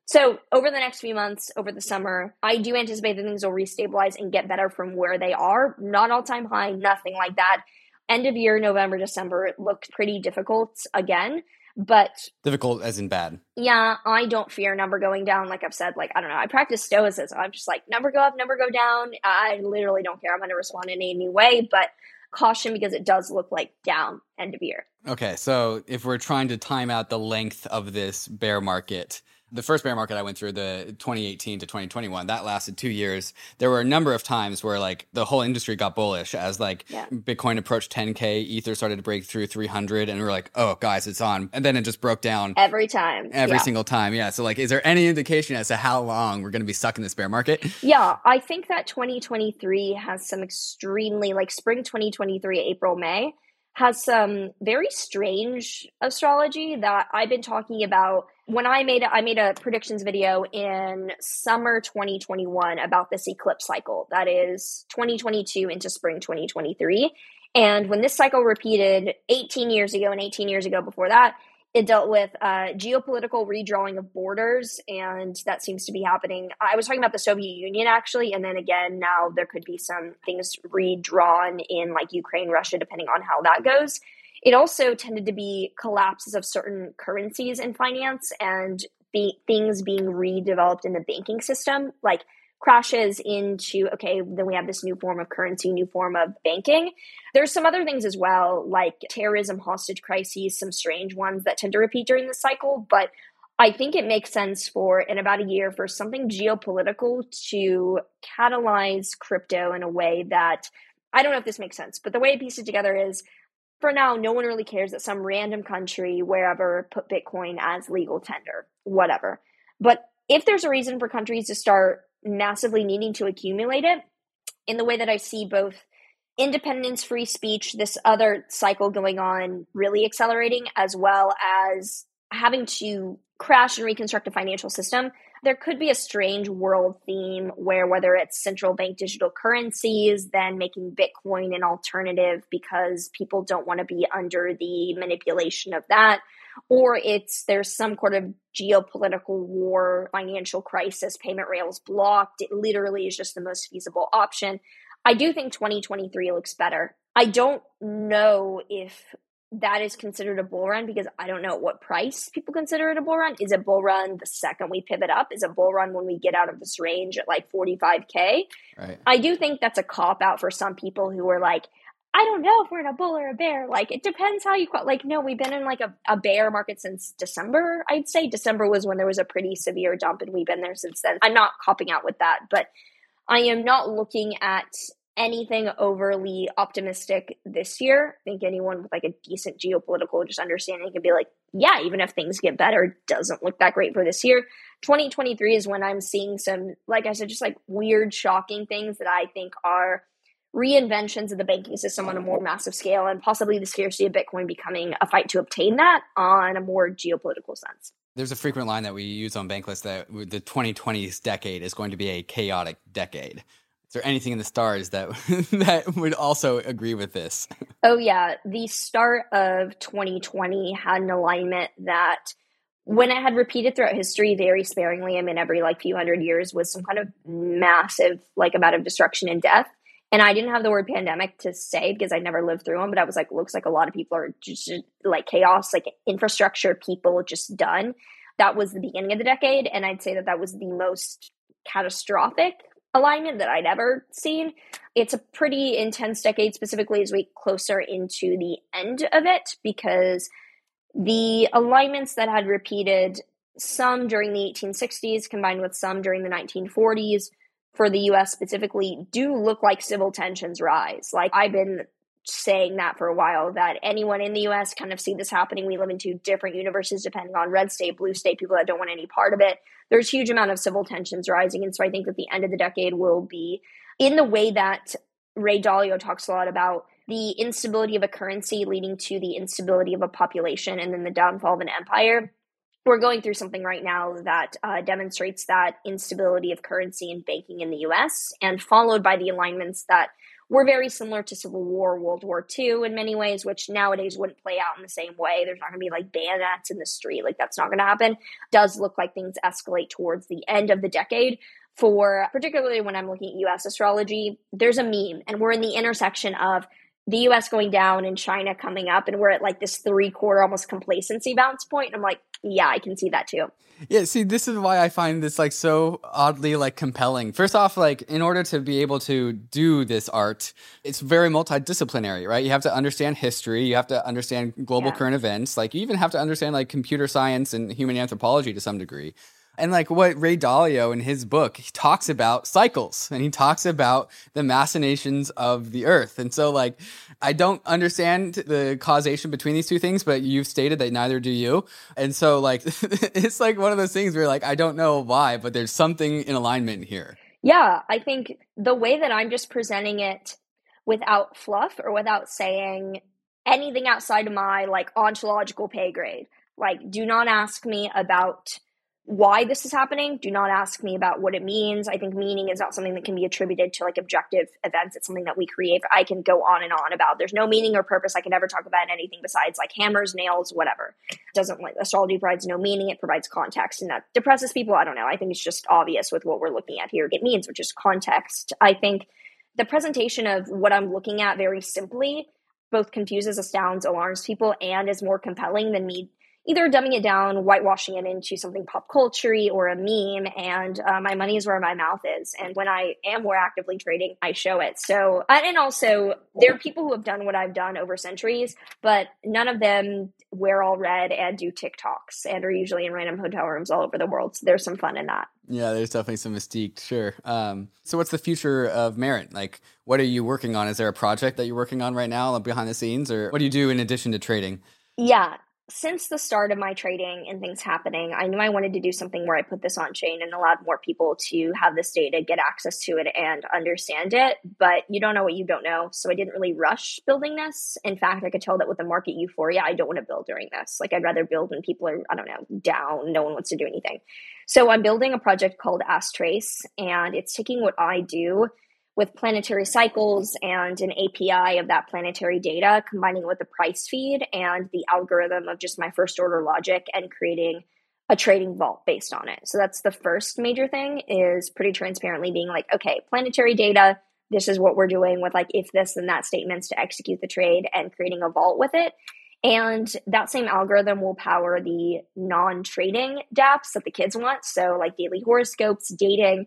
So over the next few months, over the summer, I do anticipate that things will restabilize and get better from where they are. Not all-time high, nothing like that. End of year, November, December, it looked pretty difficult again, but... Difficult as in bad. Yeah, I don't fear number going down. Like I've said, like, I don't know, I practice stoicism. I'm just like, number go up, number go down. I literally don't care. I'm going to respond in any way, but caution because it does look like down end of year. Okay, so if we're trying to time out the length of this bear market... The first bear market I went through, the twenty eighteen to twenty twenty-one, that lasted two years. There were a number of times where like the whole industry got bullish as like yeah. Bitcoin approached ten K, Ether started to break through three hundred, and we were like, oh, guys, it's on. And then it just broke down. Every time. Every yeah. single time. Yeah. So like, is there any indication as to how long we're going to be stuck in this bear market? Yeah. I think that twenty twenty-three has some extremely like spring twenty twenty-three, April, May has some very strange astrology that I've been talking about. When I made, a, I made a predictions video in summer twenty twenty-one about this eclipse cycle, that is twenty twenty-two into spring twenty twenty-three. And when this cycle repeated eighteen years ago and eighteen years ago before that, it dealt with uh, geopolitical redrawing of borders, and that seems to be happening. I was talking about the Soviet Union, actually, and then again, now there could be some things redrawn in like Ukraine, Russia, depending on how that goes. It also tended to be collapses of certain currencies in finance and be- things being redeveloped in the banking system, like crashes into, okay, then we have this new form of currency, new form of banking. There's some other things as well, like terrorism, hostage crises, some strange ones that tend to repeat during the cycle. But I think it makes sense for, in about a year, for something geopolitical to catalyze crypto in a way that, I don't know if this makes sense, but the way I piece it together is, for now, no one really cares that some random country, wherever, put Bitcoin as legal tender, whatever. But if there's a reason for countries to start massively needing to accumulate it, in the way that I see both independence, free speech, this other cycle going on really accelerating, as well as having to crash and reconstruct a financial system, there could be a strange world theme where whether it's central bank digital currencies, then making Bitcoin an alternative because people don't want to be under the manipulation of that, or it's there's some sort of geopolitical war, financial crisis, payment rails blocked. It literally is just the most feasible option. I do think twenty twenty-three looks better. I don't know if that is considered a bull run because I don't know at what price people consider it a bull run. Is a bull run the second we pivot up? Is a bull run when we get out of this range at like forty-five K? Right. I do think that's a cop out for some people who are like, I don't know if we're in a bull or a bear. Like, it depends how you – like, no, we've been in like a, a bear market since December, I'd say. December was when there was a pretty severe dump, and we've been there since then. I'm not copping out with that, but I am not looking at – anything overly optimistic this year. I think anyone with like a decent geopolitical just understanding can be like, yeah, even if things get better, it doesn't look that great for this year. twenty twenty-three is when I'm seeing some, like I said, just like weird, shocking things that I think are reinventions of the banking system on a more massive scale, and possibly the scarcity of Bitcoin becoming a fight to obtain that on a more geopolitical sense. There's a frequent line that we use on Bankless that the twenty twenties decade is going to be a chaotic decade. Is there anything in the stars that that would also agree with this? Oh, yeah. The start of twenty twenty had an alignment that, when it had repeated throughout history very sparingly, I mean, every like few hundred years, was some kind of massive like amount of destruction and death. And I didn't have the word pandemic to say because I never lived through them, but I was like, looks like a lot of people are just like chaos, like infrastructure, people just done. That was the beginning of the decade. And I'd say that that was the most catastrophic alignment that I'd ever seen. It's a pretty intense decade, specifically as we closer into the end of it, because the alignments that had repeated, some during the eighteen sixties combined with some during the nineteen forties for the U S specifically, do look like civil tensions rise. Like, I've been saying that for a while, that anyone in the U S kind of see this happening. We live in two different universes depending on red state, blue state, people that don't want any part of it. There's huge amount of civil tensions rising. And so I think that the end of the decade will be in the way that Ray Dalio talks a lot about the instability of a currency leading to the instability of a population and then the downfall of an empire. We're going through something right now that uh, demonstrates that instability of currency and banking in the U S, and followed by the alignments that were very similar to Civil War, World War Two in many ways, which nowadays wouldn't play out in the same way. There's not going to be like bayonets in the street. Like, that's not going to happen. It does look like things escalate towards the end of the decade. For particularly when I'm looking at U S astrology, there's a meme, and we're in the intersection of the U S going down and China coming up, and we're at like this three-quarter almost complacency bounce point. And I'm like, yeah, I can see that too. Yeah, see, this is why I find this like so oddly like compelling. First off, like, in order to be able to do this art, it's very multidisciplinary, right? You have to understand history, you have to understand global yeah. current events, like you even have to understand like computer science and human anthropology to some degree. And like what Ray Dalio in his book, he talks about cycles and he talks about the machinations of the earth. And so like, I don't understand the causation between these two things, but you've stated that neither do you. And so like, it's like one of those things where like, I don't know why, but there's something in alignment here. Yeah, I think the way that I'm just presenting it without fluff or without saying anything outside of my like ontological pay grade, like do not ask me about why this is happening. Do not ask me about what it means. I think meaning is not something that can be attributed to like objective events. It's something that we create. I can go on and on about. There's no meaning or purpose I can ever talk about in anything besides like hammers, nails, whatever. It doesn't like astrology provides no meaning. It provides context, and that depresses people. I don't know. I think it's just obvious with what we're looking at here. It means, which is context. I think the presentation of what I'm looking at very simply both confuses, astounds, alarms people, and is more compelling than me either dumbing it down, whitewashing it into something pop culture-y or a meme. And uh, my money is where my mouth is. And when I am more actively trading, I show it. So, and also there are people who have done what I've done over centuries, but none of them wear all red and do TikToks and are usually in random hotel rooms all over the world. So there's some fun in that. Yeah, there's definitely some mystique. Sure. Um, so what's the future of Maren? Like, what are you working on? Is there a project that you're working on right now behind the scenes, or what do you do in addition to trading? Yeah. Since the start of my trading and things happening, I knew I wanted to do something where I put this on chain and allowed more people to have this data, get access to it, and understand it. But you don't know what you don't know. So I didn't really rush building this. In fact, I could tell that with the market euphoria, I don't want to build during this. Like, I'd rather build when people are, I don't know, down. No one wants to do anything. So I'm building a project called Astrace, and it's taking what I do with planetary cycles and an A P I of that planetary data, combining with the price feed and the algorithm of just my first order logic, and creating a trading vault based on it. So that's the first major thing, is pretty transparently being like, okay, planetary data, this is what we're doing with like if this and that statements to execute the trade, and creating a vault with it. And that same algorithm will power the non-trading dApps that the kids want. So like daily horoscopes, dating,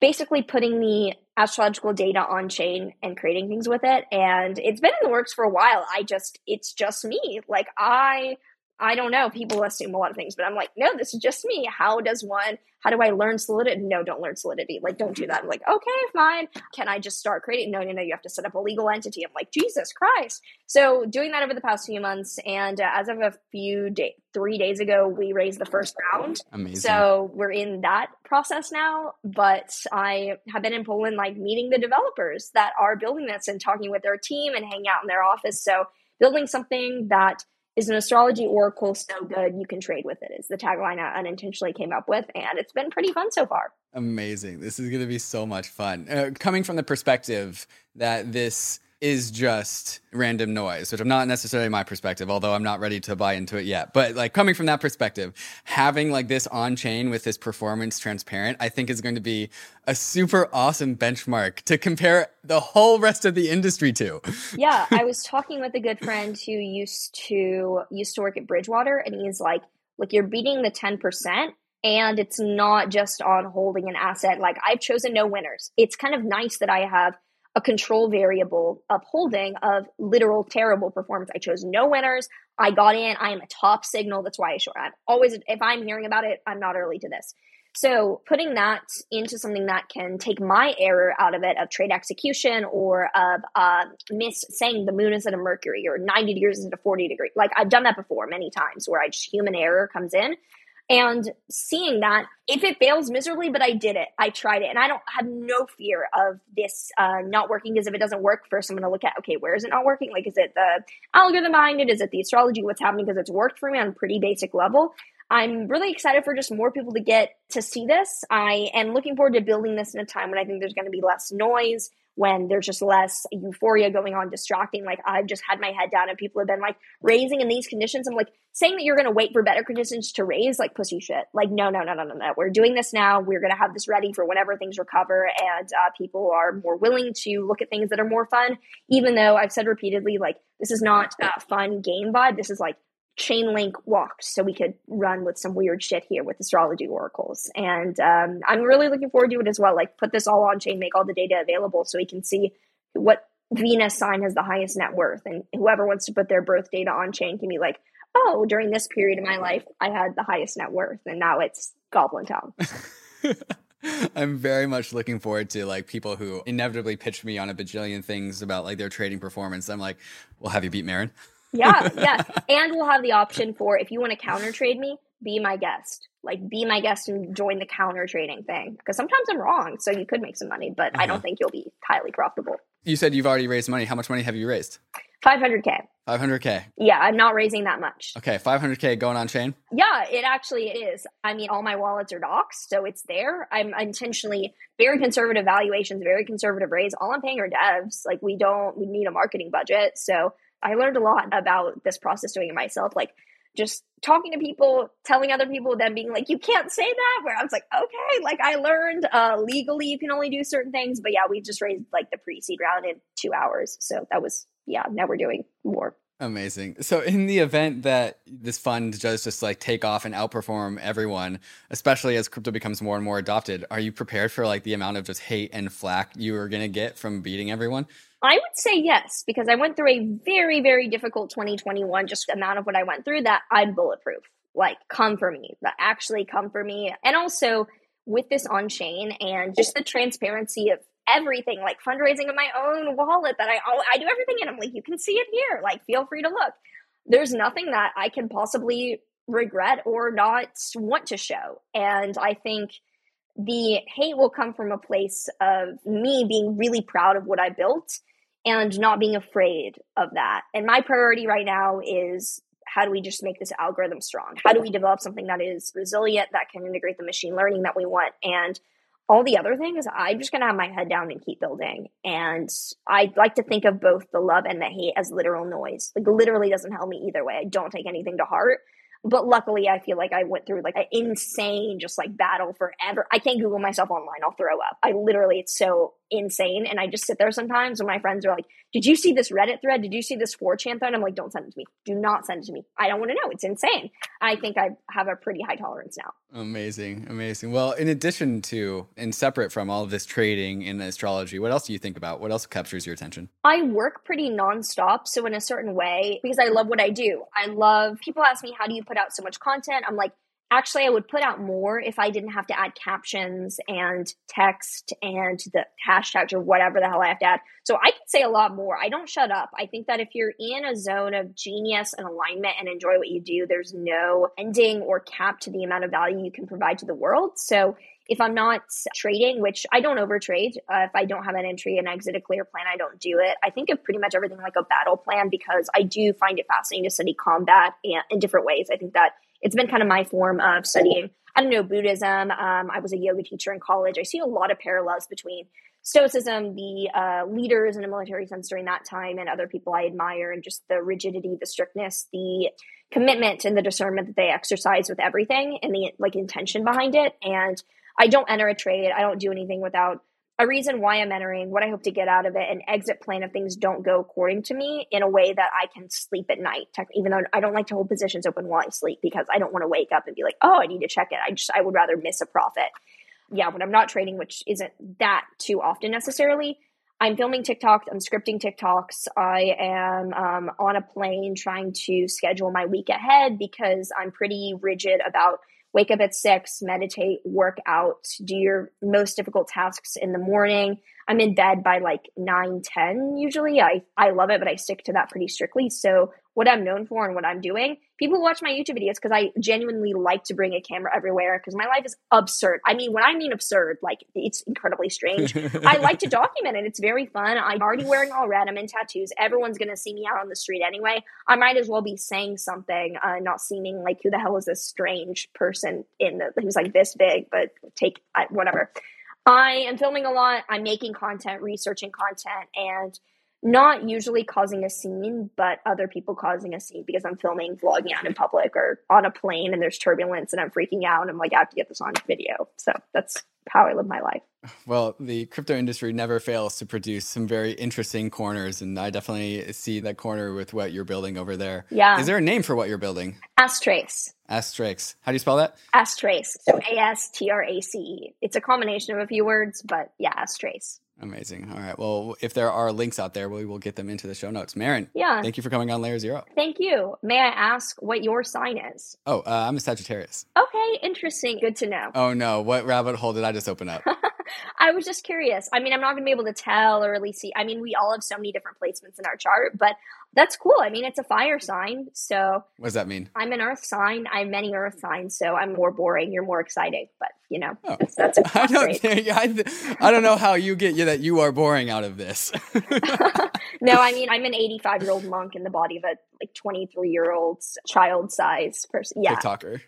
basically putting the astrological data on chain and creating things with it. And it's been in the works for a while. I just, it's just me. Like I, I don't know, people assume a lot of things, but I'm like, no, this is just me. How does one, how do I learn Solidity? No, don't learn Solidity. Like, don't do that. I'm like, okay, fine. Can I just start creating? No, no, no. You have to set up a legal entity. I'm like, Jesus Christ. So doing that over the past few months. And uh, as of a few days, three days ago, we raised the first round. Amazing. So we're in that process now. But I have been in Poland, like meeting the developers that are building this and talking with their team and hanging out in their office. So building something that is an astrology oracle so good you can trade with it, is the tagline I unintentionally came up with. And it's been pretty fun so far. Amazing. This is going to be so much fun. Uh, coming from the perspective that this is just random noise, which I'm not necessarily my perspective, although I'm not ready to buy into it yet. But like coming from that perspective, having like this on chain with this performance transparent, I think is going to be a super awesome benchmark to compare the whole rest of the industry to. Yeah. I was talking with a good friend who used to used to work at Bridgewater, and he's like, look, you're beating the ten percent. And it's not just on holding an asset. Like, I've chosen no winners. It's kind of nice that I have a control variable upholding of literal terrible performance. I chose no winners. I got in. I am a top signal. That's why I short. I'm always, if I'm hearing about it, I'm not early to this. So putting that into something that can take my error out of it, of trade execution, or of uh, miss saying the moon is at a Mercury or ninety degrees is at a forty degree. Like, I've done that before many times where I just, human error comes in. And seeing that, if it fails miserably, but I did it, I tried it, and I don't have no fear of this uh, not working, because if it doesn't work, first I'm going to look at, okay, where is it not working? Like, is it the algorithm behind it? Is it the astrology? What's happening? Because it's worked for me on a pretty basic level. I'm really excited for just more people to get to see this. I am looking forward to building this in a time when I think there's going to be less noise, when there's just less euphoria going on, distracting. Like, I've just had my head down and people have been like raising in these conditions. I'm like, saying that you're going to wait for better conditions to raise, like, pussy shit. Like, no, no, no, no, no, no. We're doing this now. We're going to have this ready for whenever things recover, and uh, people are more willing to look at things that are more fun. Even though I've said repeatedly, like, this is not a fun game vibe. This is like chain link walked, so we could run with some weird shit here with astrology oracles. And um, I'm really looking forward to it as well. Like, put this all on chain, make all the data available so we can see what Venus sign has the highest net worth. And whoever wants to put their birth data on chain can be like, oh, during this period of my life, I had the highest net worth, and now it's Goblin Town. I'm very much looking forward to like people who inevitably pitch me on a bajillion things about like their trading performance. I'm like, well, have you beat Maren? Yeah, yeah. And we'll have the option for, if you want to counter trade me, be my guest. Like, be my guest and join the counter trading thing. Because sometimes I'm wrong, so you could make some money, but uh-huh. I don't think you'll be highly profitable. You said you've already raised money. How much money have you raised? five hundred K. five hundred K. Yeah, I'm not raising that much. Okay, five hundred K going on chain? Yeah, it actually is. I mean, all my wallets are doxed, so it's there. I'm intentionally very conservative valuations, very conservative raise. All I'm paying are devs. Like, we don't, we need a marketing budget, so I learned a lot about this process doing it myself, like just talking to people, telling other people, them being like, you can't say that, where I was like, okay, like I learned uh, legally you can only do certain things. But yeah, we just raised like the pre-seed round in two hours. So that was, yeah, now we're doing more. Amazing. So in the event that this fund does just like take off and outperform everyone, especially as crypto becomes more and more adopted, are you prepared for like the amount of just hate and flack you are going to get from beating everyone? I would say yes, because I went through a very, very difficult twenty twenty-one, just the amount of what I went through that I'm bulletproof. Like, come for me, but actually come for me. And also with this on chain and just the transparency of everything, like fundraising in my own wallet that I I do everything in. I'm like, you can see it here. Like, feel free to look. There's nothing that I can possibly regret or not want to show. And I think the hate will come from a place of me being really proud of what I built and not being afraid of that. And my priority right now is, how do we just make this algorithm strong? How do we develop something that is resilient, that can integrate the machine learning that we want? And all the other things, I'm just going to have my head down and keep building. And I like to think of both the love and the hate as literal noise. Like, literally doesn't help me either way. I don't take anything to heart. But luckily, I feel like I went through like an insane just like battle forever. I can't Google myself online. I'll throw up. I literally, it's so insane. And I just sit there sometimes when my friends are like, did you see this Reddit thread? Did you see this four chan thread? I'm like, don't send it to me. Do not send it to me. I don't want to know. It's insane. I think I have a pretty high tolerance now. Amazing. Amazing. Well, in addition to and separate from all of this trading in astrology, what else do you think about? What else captures your attention? I work pretty nonstop. So in a certain way, because I love what I do. I love, people ask me, how do you put out so much content? I'm like, actually, I would put out more if I didn't have to add captions and text and the hashtags or whatever the hell I have to add. So I can say a lot more. I don't shut up. I think that if you're in a zone of genius and alignment and enjoy what you do, there's no ending or cap to the amount of value you can provide to the world. So if I'm not trading, which I don't overtrade, uh, if I don't have an entry and exit, a clear plan, I don't do it. I think of pretty much everything like a battle plan, because I do find it fascinating to study combat and, in different ways. I think that it's been kind of my form of studying, I don't know, Buddhism. Um, I was a yoga teacher in college. I see a lot of parallels between Stoicism, the uh, leaders in a military sense during that time, and other people I admire, and just the rigidity, the strictness, the commitment and the discernment that they exercise with everything, and the like intention behind it. And I don't enter a trade. I don't do anything without a reason why I'm entering, what I hope to get out of it, an exit plan if things don't go according to me, in a way that I can sleep at night, even though I don't like to hold positions open while I sleep, because I don't want to wake up and be like, oh, I need to check it. I just, I would rather miss a profit. Yeah, when I'm not trading, which isn't that too often necessarily, I'm filming TikToks, I'm scripting TikToks, I am um, on a plane trying to schedule my week ahead, because I'm pretty rigid about wake up at six, meditate, work out, do your most difficult tasks in the morning. I'm in bed by like nine, ten usually. I, I love it, but I stick to that pretty strictly. So what I'm known for and what I'm doing, people watch my YouTube videos because I genuinely like to bring a camera everywhere, because my life is absurd. I mean, when I mean absurd, like, it's incredibly strange. I like to document it. It's very fun. I'm already wearing all red. I'm in tattoos. Everyone's going to see me out on the street anyway. I might as well be saying something, uh, not seeming like, who the hell is this strange person in the, who's like this big, but take I, whatever. I am filming a lot. I'm making content, researching content, and not usually causing a scene, but other people causing a scene, because I'm filming, vlogging out in public or on a plane, and there's turbulence and I'm freaking out. And I'm like, I have to get this on video. So that's how I live my life. Well, the crypto industry never fails to produce some very interesting corners. And I definitely see that corner with what you're building over there. Yeah. Is there a name for what you're building? Astrace. Astrace. How do you spell that? Astrace. So A S T R A C E. It's a combination of a few words, but yeah, Astrace. Amazing. All right. Well, if there are links out there, we will get them into the show notes. Maren, yeah. Thank you for coming on Layer Zero. Thank you. May I ask what your sign is? Oh, uh, I'm a Sagittarius. Okay. Interesting. Good to know. Oh, no. What rabbit hole did I just open up? I was just curious. I mean, I'm not going to be able to tell or really see. I mean, we all have so many different placements in our chart, but that's cool. I mean, it's a fire sign. So what does that mean? I'm an earth sign. I'm many earth signs. So I'm more boring. You're more exciting, but you know, oh. that's, that's a I don't, I, I don't know how you get you that you are boring out of this. No, I mean, I'm an eighty-five year old monk in the body of a like twenty-three year old child size person. Yeah. TikToker.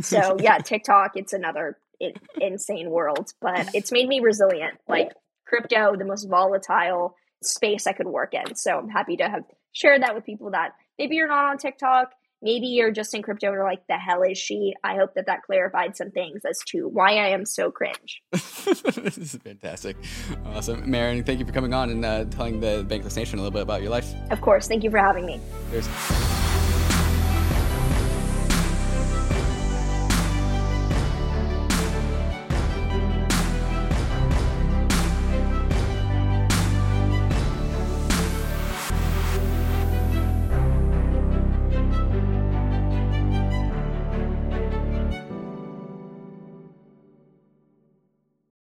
So yeah, TikTok, it's another in, insane world, but it's made me resilient. Like crypto, the most volatile space I could work in. So I'm happy to have shared that with people that maybe you're not on TikTok. maybe you're just in crypto and you're like, the hell is she? I hope that that clarified some things as to why I am so cringe. This is fantastic. Awesome. Maren, thank you for coming on and uh, telling the Bankless Nation a little bit about your life. Of course. Thank you for having me. Cheers.